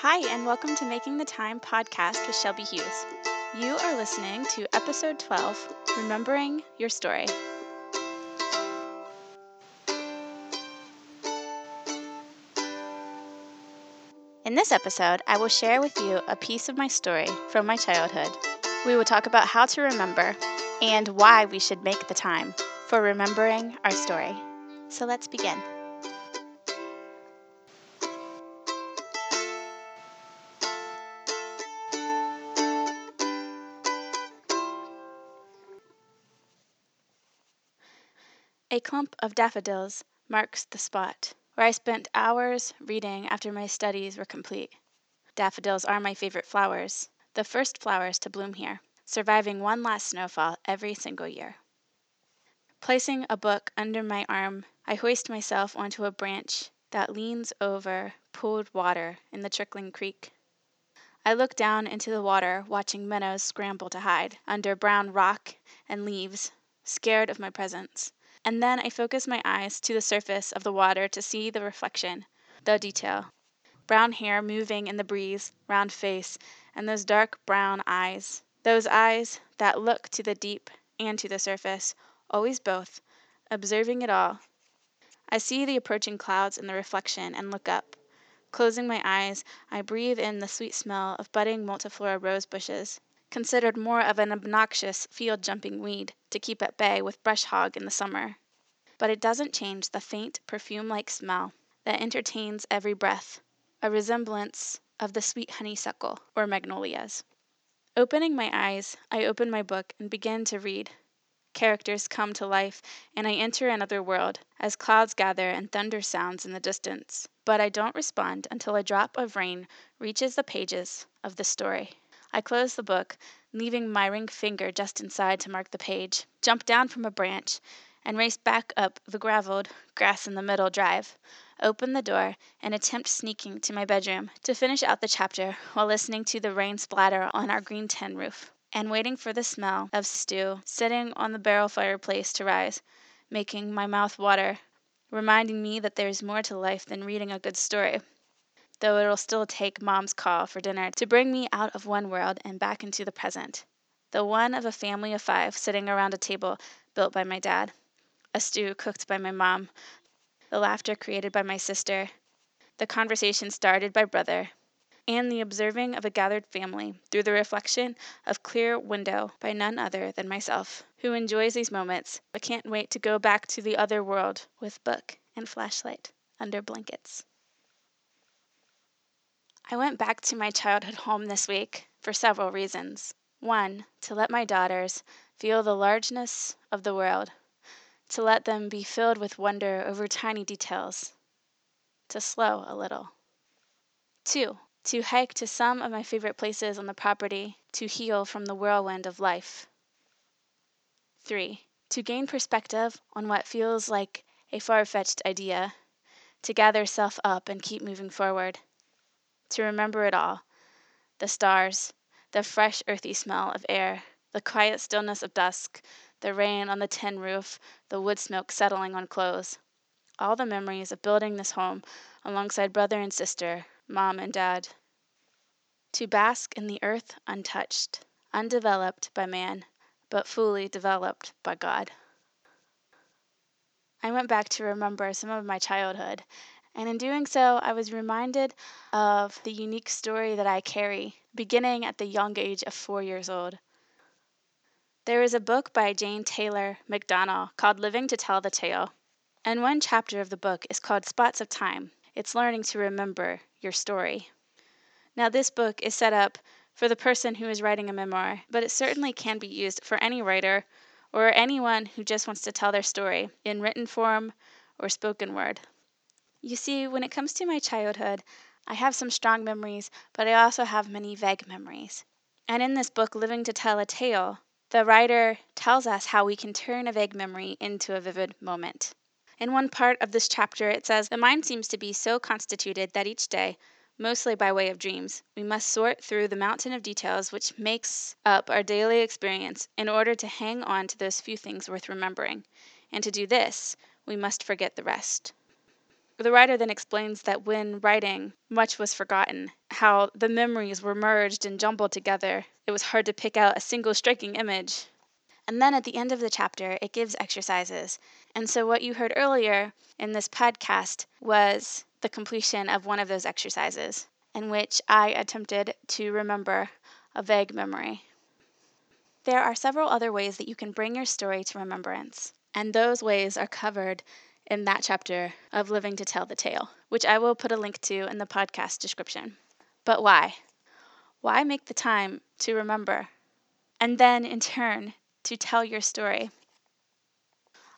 Hi, and welcome to Making the Time podcast with Shelby Hughes. You are listening to episode 12, Remembering Your Story. In this episode, I will share with you a piece of my story from my childhood. We will talk about how to remember and why we should make the time for remembering our story. So let's begin. A clump of daffodils marks the spot where I spent hours reading after my studies were complete. Daffodils are my favorite flowers, the first flowers to bloom here, surviving one last snowfall every single year. Placing a book under my arm, I hoist myself onto a branch that leans over pooled water in the trickling creek. I look down into the water, watching minnows scramble to hide under brown rock and leaves, scared of my presence. And then I focus my eyes to the surface of the water to see the reflection, the detail. Brown hair moving in the breeze, round face, and those dark brown eyes. Those eyes that look to the deep and to the surface, always both, observing it all. I see the approaching clouds in the reflection and look up. Closing my eyes, I breathe in the sweet smell of budding multiflora rose bushes, considered more of an obnoxious field-jumping weed to keep at bay with brush hog in the summer. But it doesn't change the faint, perfume-like smell that entertains every breath, a resemblance of the sweet honeysuckle or magnolias. Opening my eyes, I open my book and begin to read. Characters come to life, and I enter another world as clouds gather and thunder sounds in the distance. But I don't respond until a drop of rain reaches the pages of the story. I close the book, leaving my ring finger just inside to mark the page, jump down from a branch, and race back up the graveled, grass-in-the-middle drive, open the door, and attempt sneaking to my bedroom to finish out the chapter while listening to the rain splatter on our green tin roof, and waiting for the smell of stew sitting on the barrel fireplace to rise, making my mouth water, reminding me that there is more to life than reading a good story. Though it'll still take Mom's call for dinner to bring me out of one world and back into the present, the one of a family of five sitting around a table built by my dad, a stew cooked by my mom, the laughter created by my sister, the conversation started by brother, and the observing of a gathered family through the reflection of clear window by none other than myself, who enjoys these moments but can't wait to go back to the other world with book and flashlight under blankets. I went back to my childhood home this week for several reasons. One, to let my daughters feel the largeness of the world, to let them be filled with wonder over tiny details, to slow a little. Two, to hike to some of my favorite places on the property to heal from the whirlwind of life. Three, to gain perspective on what feels like a far-fetched idea, to gather self up and keep moving forward. To remember it all, the stars, the fresh earthy smell of air, the quiet stillness of dusk, the rain on the tin roof, the wood smoke settling on clothes, all the memories of building this home alongside brother and sister, mom and dad. To bask in the earth untouched, undeveloped by man, but fully developed by God. I went back to remember some of my childhood, and in doing so, I was reminded of the unique story that I carry, beginning at the young age of 4 years old. There is a book by Jane Taylor McDonnell called Living to Tell the Tale, and one chapter of the book is called Spots of Time. It's learning to remember your story. Now, this book is set up for the person who is writing a memoir, but it certainly can be used for any writer or anyone who just wants to tell their story in written form or spoken word. You see, when it comes to my childhood, I have some strong memories, but I also have many vague memories. And in this book, Living to Tell a Tale, the writer tells us how we can turn a vague memory into a vivid moment. In one part of this chapter, it says, "The mind seems to be so constituted that each day, mostly by way of dreams, we must sort through the mountain of details which makes up our daily experience in order to hang on to those few things worth remembering. And to do this, we must forget the rest." The writer then explains that when writing, much was forgotten, how the memories were merged and jumbled together. It was hard to pick out a single striking image. And then at the end of the chapter, it gives exercises. And so what you heard earlier in this podcast was the completion of one of those exercises, in which I attempted to remember a vague memory. There are several other ways that you can bring your story to remembrance, and those ways are covered in that chapter of Living to Tell the Tale, which I will put a link to in the podcast description. But why? Why make the time to remember, and then in turn to tell your story?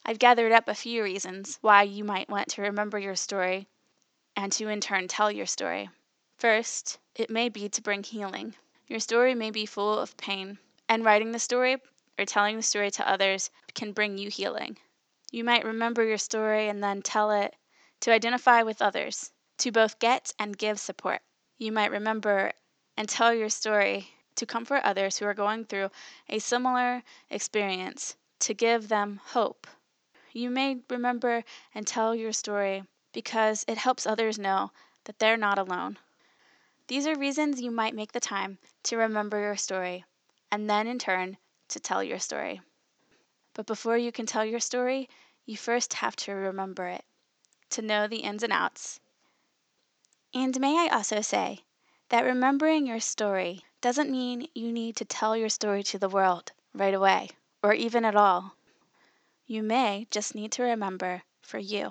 I've gathered up a few reasons why you might want to remember your story and to in turn tell your story. First, it may be to bring healing. Your story may be full of pain, and writing the story or telling the story to others can bring you healing. You might remember your story and then tell it to identify with others, to both get and give support. You might remember and tell your story to comfort others who are going through a similar experience, to give them hope. You may remember and tell your story because it helps others know that they're not alone. These are reasons you might make the time to remember your story, and then in turn, to tell your story. But before you can tell your story, you first have to remember it, to know the ins and outs. And may I also say that remembering your story doesn't mean you need to tell your story to the world right away, or even at all. You may just need to remember for you.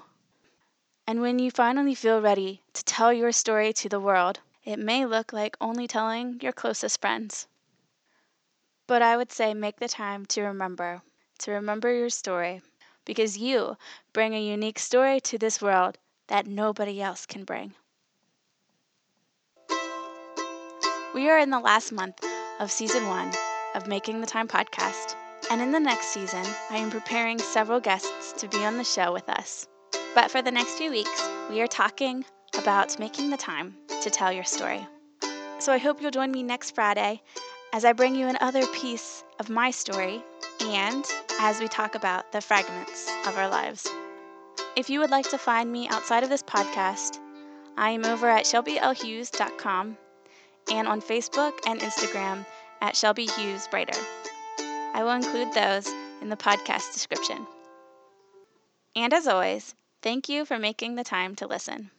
And when you finally feel ready to tell your story to the world, it may look like only telling your closest friends. But I would say make the time to remember your story, because you bring a unique story to this world that nobody else can bring. We are in the last month of Season 1 of Making the Time podcast, and in the next season, I am preparing several guests to be on the show with us. But for the next few weeks, we are talking about making the time to tell your story. So I hope you'll join me next Friday as I bring you another piece of my story and as we talk about the fragments of our lives. If you would like to find me outside of this podcast, I am over at shelbyhlhughes.com and on Facebook and Instagram at Shelby Hughes Writer. I will include those in the podcast description. And as always, thank you for making the time to listen.